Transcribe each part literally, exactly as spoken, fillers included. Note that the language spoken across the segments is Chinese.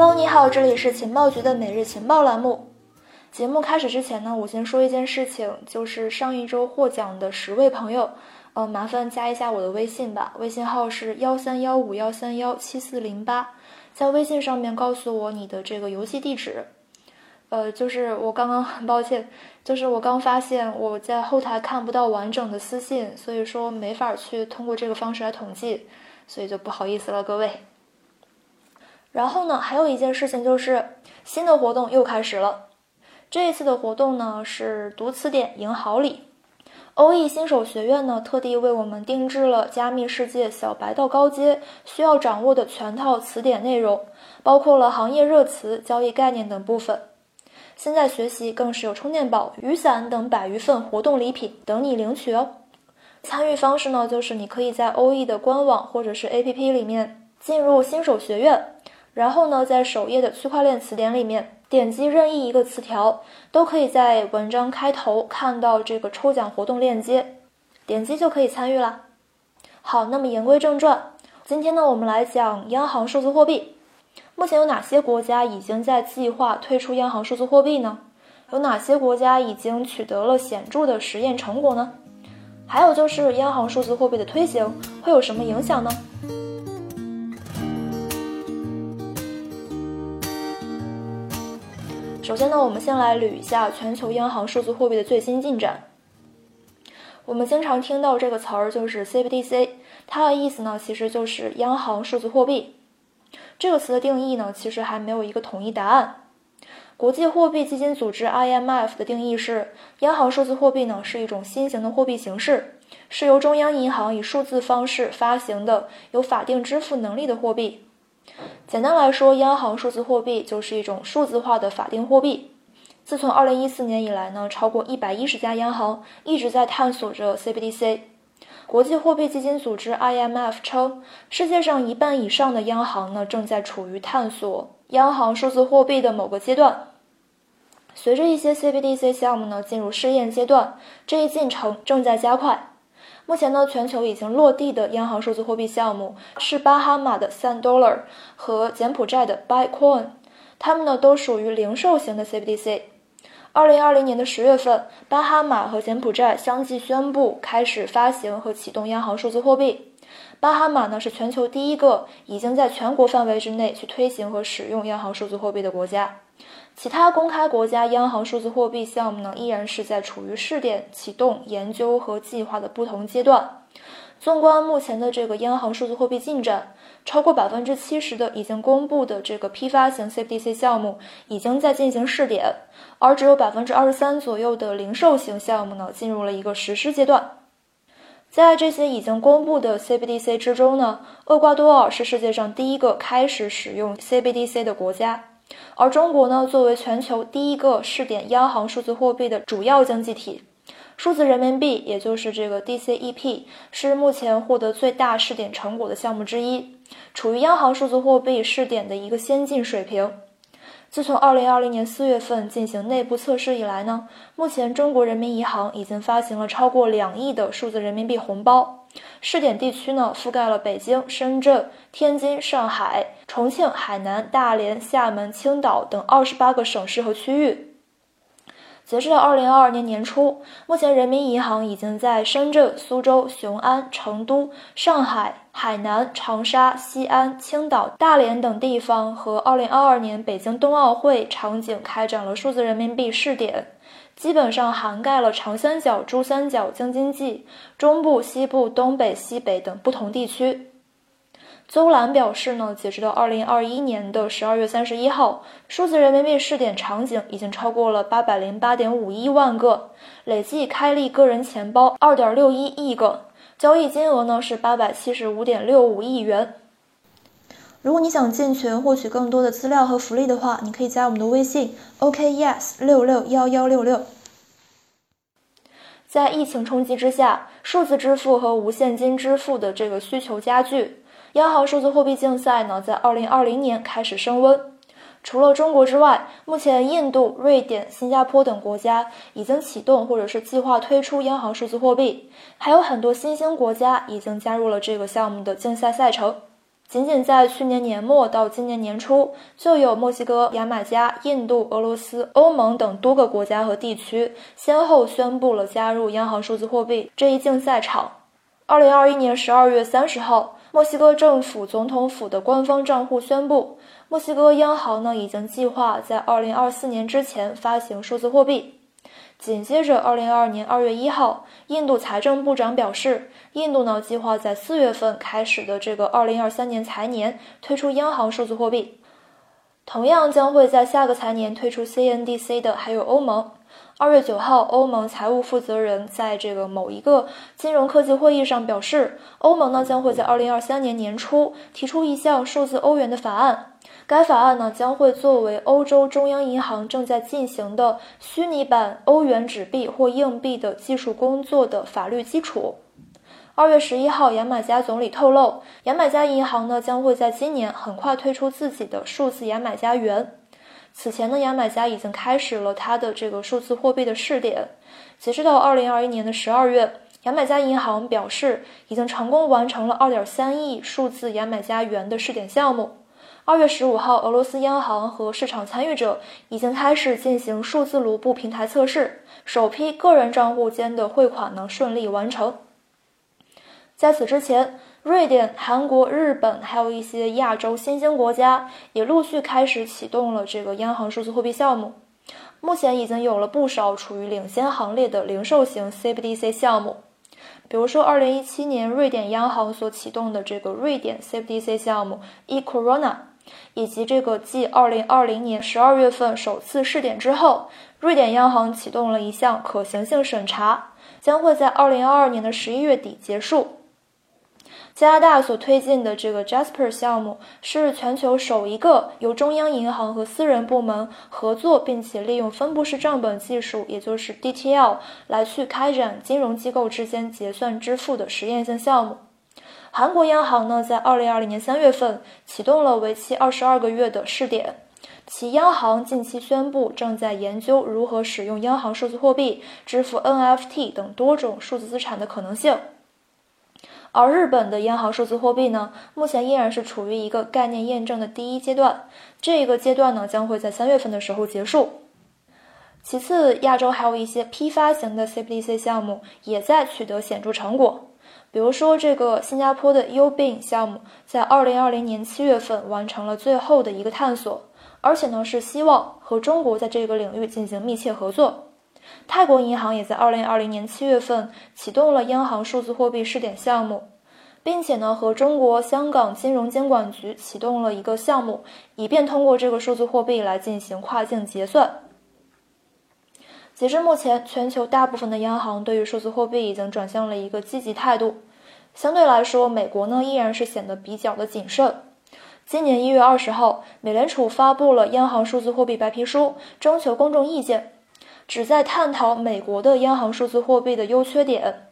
Hello， 你好，这里是情报局的每日情报栏目。节目开始之前呢，我先说一件事情，就是上一周获奖的十位朋友，呃，麻烦加一下我的微信吧，微信号是幺三幺五幺三幺七四零八，在微信上面告诉我你的这个邮寄地址。呃，就是我刚刚很抱歉，就是我刚发现我在后台看不到完整的私信，所以说没法去通过这个方式来统计，所以就不好意思了，各位。然后呢，还有一件事情就是新的活动又开始了。这一次的活动呢是读词典赢好礼。欧艺新手学院呢特地为我们定制了加密世界小白到高阶需要掌握的全套词典内容，包括了行业热词、交易概念等部分。现在学习更是有充电宝、雨伞等百余份活动礼品等你领取哦。参与方式呢，就是你可以在欧艺的官网或者是 A P P 里面进入新手学院，然后呢，在首页的区块链词典里面点击任意一个词条，都可以在文章开头看到这个抽奖活动链接，点击就可以参与了。好，那么言归正传，今天呢，我们来讲央行数字货币。目前有哪些国家已经在计划推出央行数字货币呢？有哪些国家已经取得了显著的实验成果呢？还有就是央行数字货币的推行会有什么影响呢？首先呢，我们先来捋一下全球央行数字货币的最新进展。我们经常听到这个词儿就是 C B D C， 它的意思呢其实就是央行数字货币。这个词的定义呢其实还没有一个统一答案。国际货币基金组织 I M F 的定义是，央行数字货币呢是一种新型的货币形式，是由中央银行以数字方式发行的有法定支付能力的货币。简单来说，央行数字货币就是一种数字化的法定货币。自从二零一四年以来呢，超过一百一十家央行一直在探索着 C B D C。 国际货币基金组织 I M F 称，世界上一半以上的央行呢正在处于探索央行数字货币的某个阶段。随着一些 C B D C 项目呢进入试验阶段，这一进程正在加快。目前呢，全球已经落地的央行数字货币项目是巴哈马的 Sand Dollar 和柬埔寨的 BuyCoin， 它们呢都属于零售型的 C B D C。二零二零年的十月份，巴哈马和柬埔寨相继宣布开始发行和启动央行数字货币。巴哈马呢是全球第一个已经在全国范围之内去推行和使用央行数字货币的国家。其他公开国家央行数字货币项目呢，依然是在处于试点、启动、研究和计划的不同阶段。纵观目前的这个央行数字货币进展，超过 百分之七十 的已经公布的这个批发型 C B D C 项目已经在进行试点，而只有 百分之二十三 左右的零售型项目呢，进入了一个实施阶段。在这些已经公布的 C B D C 之中呢，厄瓜多尔是世界上第一个开始使用 C B D C 的国家。而中国呢，作为全球第一个试点央行数字货币的主要经济体，数字人民币也就是这个 D C E P 是目前获得最大试点成果的项目之一，处于央行数字货币试点的一个先进水平。自从二零二零年四月份进行内部测试以来呢，目前中国人民银行已经发行了超过两亿的数字人民币红包。试点地区呢覆盖了北京、深圳、天津、上海、重庆、海南、大连、厦门、青岛等二十八个省市和区域。截至到二零二二年年初，目前人民银行已经在深圳、苏州、雄安、成都、上海、海南、长沙、西安、青岛、大连等地方和二零二二年北京冬奥会场景开展了数字人民币试点，基本上涵盖了长三角、珠三角、京津冀、中部、西部、东北、西北等不同地区。邹澜表示呢，截止到二零二一年的十二月三十一号，数字人民币试点场景已经超过了 八百零八点五一万个，累计开立个人钱包 二点六一亿个，交易金额呢是 八百七十五点六五亿元。如果你想进群获取更多的资料和福利的话，你可以加我们的微信 O K Y E S 六六一一六六。在疫情冲击之下，数字支付和无现金支付的这个需求加剧，央行数字货币竞赛呢，在二零二零年开始升温。除了中国之外，目前印度、瑞典、新加坡等国家已经启动或者是计划推出央行数字货币，还有很多新兴国家已经加入了这个项目的竞赛赛程。仅仅在去年年末到今年年初，就有墨西哥、牙买加、印度、俄罗斯、欧盟等多个国家和地区先后宣布了加入央行数字货币这一竞赛场。二零二一年十二月三十号，墨西哥政府总统府的官方账户宣布，墨西哥央行呢已经计划在二零二四年之前发行数字货币。紧接着二零二二年二月一号，印度财政部长表示，印度呢计划在四月份开始的这个二零二三年财年推出央行数字货币。同样将会在下个财年推出 C B D C 的还有欧盟。二月九号，欧盟财务负责人在这个某一个金融科技会议上表示，欧盟呢将会在二零二三年年初提出一项数字欧元的法案。该法案呢将会作为欧洲中央银行正在进行的虚拟版欧元纸币或硬币的技术工作的法律基础。二月十一号，牙买加总理透露，牙买加银行呢将会在今年很快推出自己的数字牙买加元。此前呢，牙买加已经开始了它的这个数字货币的试点。截止到二零二一年的十二月，牙买加银行表示已经成功完成了 二点三亿数字牙买加元的试点项目。二月十五号，俄罗斯央行和市场参与者已经开始进行数字卢布平台测试，首批个人账户间的汇款能顺利完成。在此之前，瑞典、韩国、日本还有一些亚洲新兴国家也陆续开始启动了这个央行数字货币项目。目前已经有了不少处于领先行列的零售型 C B D C 项目，比如说二零一七年瑞典央行所启动的这个瑞典 C B D C 项目 eCorona，以及这个继二零二零年十二月份首次试点之后，瑞典央行启动了一项可行性审查，将会在二零二二年的十一月底结束。加拿大所推进的这个 Jasper 项目是全球首一个由中央银行和私人部门合作，并且利用分布式账本技术，也就是 D T L 来去开展金融机构之间结算支付的实验性项目。韩国央行呢，在二零二零年三月份启动了为期二十二个月的试点，其央行近期宣布正在研究如何使用央行数字货币支付 N F T 等多种数字资产的可能性。而日本的央行数字货币呢，目前依然是处于一个概念验证的第一阶段，这个阶段呢将会在三月份的时候结束。其次，亚洲还有一些批发型的 C B D C 项目也在取得显著成果。比如说这个新加坡的 Ubin 项目在二零二零年七月份完成了最后的一个探索，而且呢是希望和中国在这个领域进行密切合作。泰国银行也在二零二零年七月份启动了央行数字货币试点项目，并且呢和中国香港金融监管局启动了一个项目，以便通过这个数字货币来进行跨境结算。截至目前，全球大部分的央行对于数字货币已经转向了一个积极态度。相对来说，美国呢依然是显得比较的谨慎。今年一月二十号，美联储发布了央行数字货币白皮书，征求公众意见，旨在探讨美国的央行数字货币的优缺点。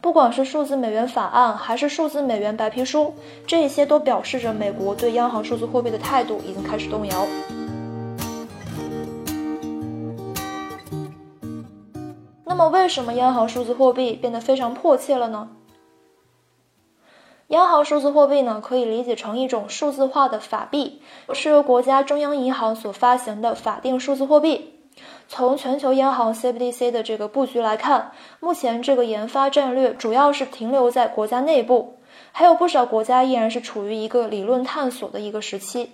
不管是数字美元法案还是数字美元白皮书，这些都表示着美国对央行数字货币的态度已经开始动摇。那么为什么央行数字货币变得非常迫切了呢？央行数字货币呢，可以理解成一种数字化的法币，是由国家中央银行所发行的法定数字货币。从全球央行 C B D C 的这个布局来看，目前这个研发战略主要是停留在国家内部，还有不少国家依然是处于一个理论探索的一个时期。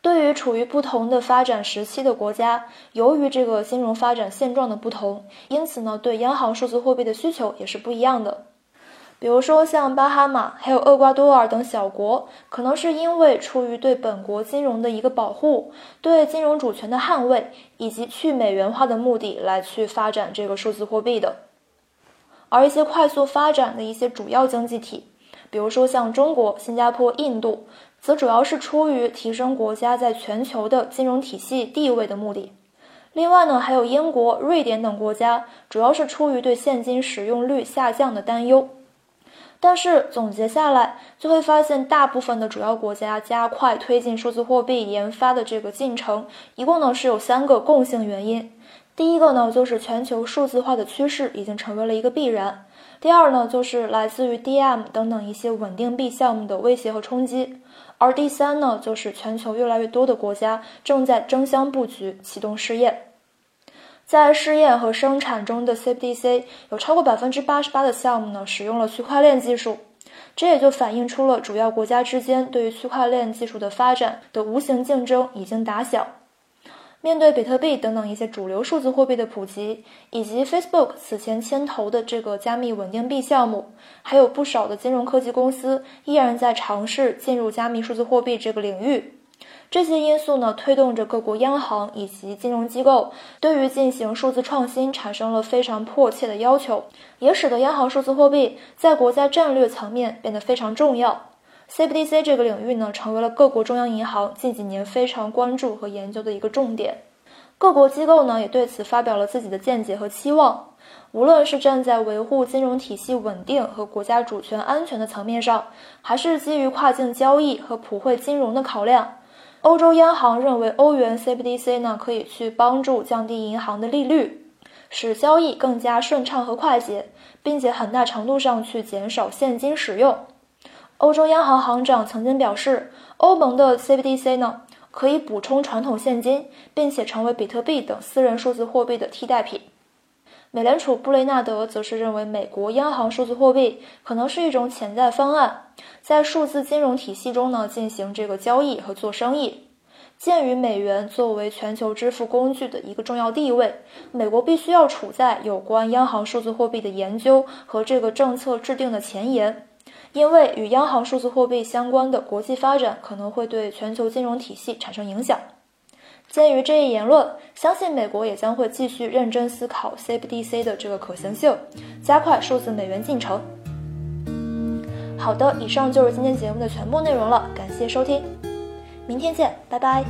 对于处于不同的发展时期的国家，由于这个金融发展现状的不同，因此呢，对央行数字货币的需求也是不一样的。比如说像巴哈马还有厄瓜多尔等小国，可能是因为出于对本国金融的一个保护，对金融主权的捍卫，以及去美元化的目的来去发展这个数字货币的。而一些快速发展的一些主要经济体，比如说像中国、新加坡、印度，则主要是出于提升国家在全球的金融体系地位的目的。另外呢，还有英国、瑞典等国家，主要是出于对现金使用率下降的担忧。但是总结下来，就会发现大部分的主要国家加快推进数字货币研发的这个进程，一共呢是有三个共性原因。第一个呢，就是全球数字化的趋势已经成为了一个必然。第二呢，就是来自于 D M 等等一些稳定币项目的威胁和冲击。而第三呢，就是全球越来越多的国家正在争相布局，启动试验。在试验和生产中的 C B D C 有超过 百分之八十八 的项目呢使用了区块链技术，这也就反映出了主要国家之间对于区块链技术的发展的无形竞争已经打响。面对比特币等等一些主流数字货币的普及，以及 Facebook 此前牵头的这个加密稳定币项目，还有不少的金融科技公司依然在尝试进入加密数字货币这个领域。这些因素呢，推动着各国央行以及金融机构对于进行数字创新产生了非常迫切的要求，也使得央行数字货币在国家战略层面变得非常重要。C B D C 这个领域呢，成为了各国中央银行近几年非常关注和研究的一个重点。各国机构呢，也对此发表了自己的见解和期望。无论是站在维护金融体系稳定和国家主权安全的层面上，还是基于跨境交易和普惠金融的考量，欧洲央行认为欧元 C B D C 呢，可以去帮助降低银行的利率，使交易更加顺畅和快捷，并且很大程度上去减少现金使用。欧洲央行行长曾经表示，欧盟的 C B D C 呢，可以补充传统现金，并且成为比特币等私人数字货币的替代品。美联储布雷纳德则是认为，美国央行数字货币可能是一种潜在方案，在数字金融体系中呢进行这个交易和做生意。鉴于美元作为全球支付工具的一个重要地位，美国必须要处在有关央行数字货币的研究和这个政策制定的前沿。因为与央行数字货币相关的国际发展可能会对全球金融体系产生影响。鉴于这一言论，相信美国也将会继续认真思考 C B D C 的这个可行性，加快数字美元进程。好的，以上就是今天节目的全部内容了，感谢收听，明天见，拜拜。